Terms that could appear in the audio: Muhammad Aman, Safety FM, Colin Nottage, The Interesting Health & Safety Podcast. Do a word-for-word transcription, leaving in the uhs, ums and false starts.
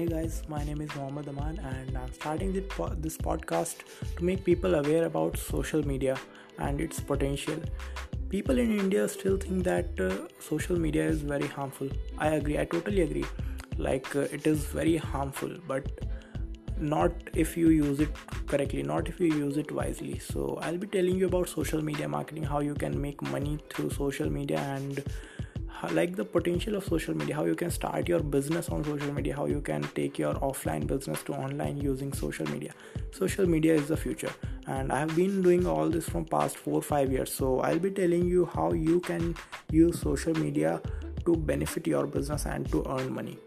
Hey guys, my name is Muhammad Aman and I'm starting this podcast to make people aware about social media and its potential. People in India still think that uh, social media is very harmful. I agree, I totally agree. Like uh, it is very harmful, but not if you use it correctly, not if you use it wisely. So I'll be telling you about social media marketing, how you can make money through social media, and like the potential of social media, how you can start your business on social media, how you can take your offline business to online using social media. Social media is the future, and I have been doing all this from past four or five years. So I'll be telling you how you can use social media to benefit your business and to earn money.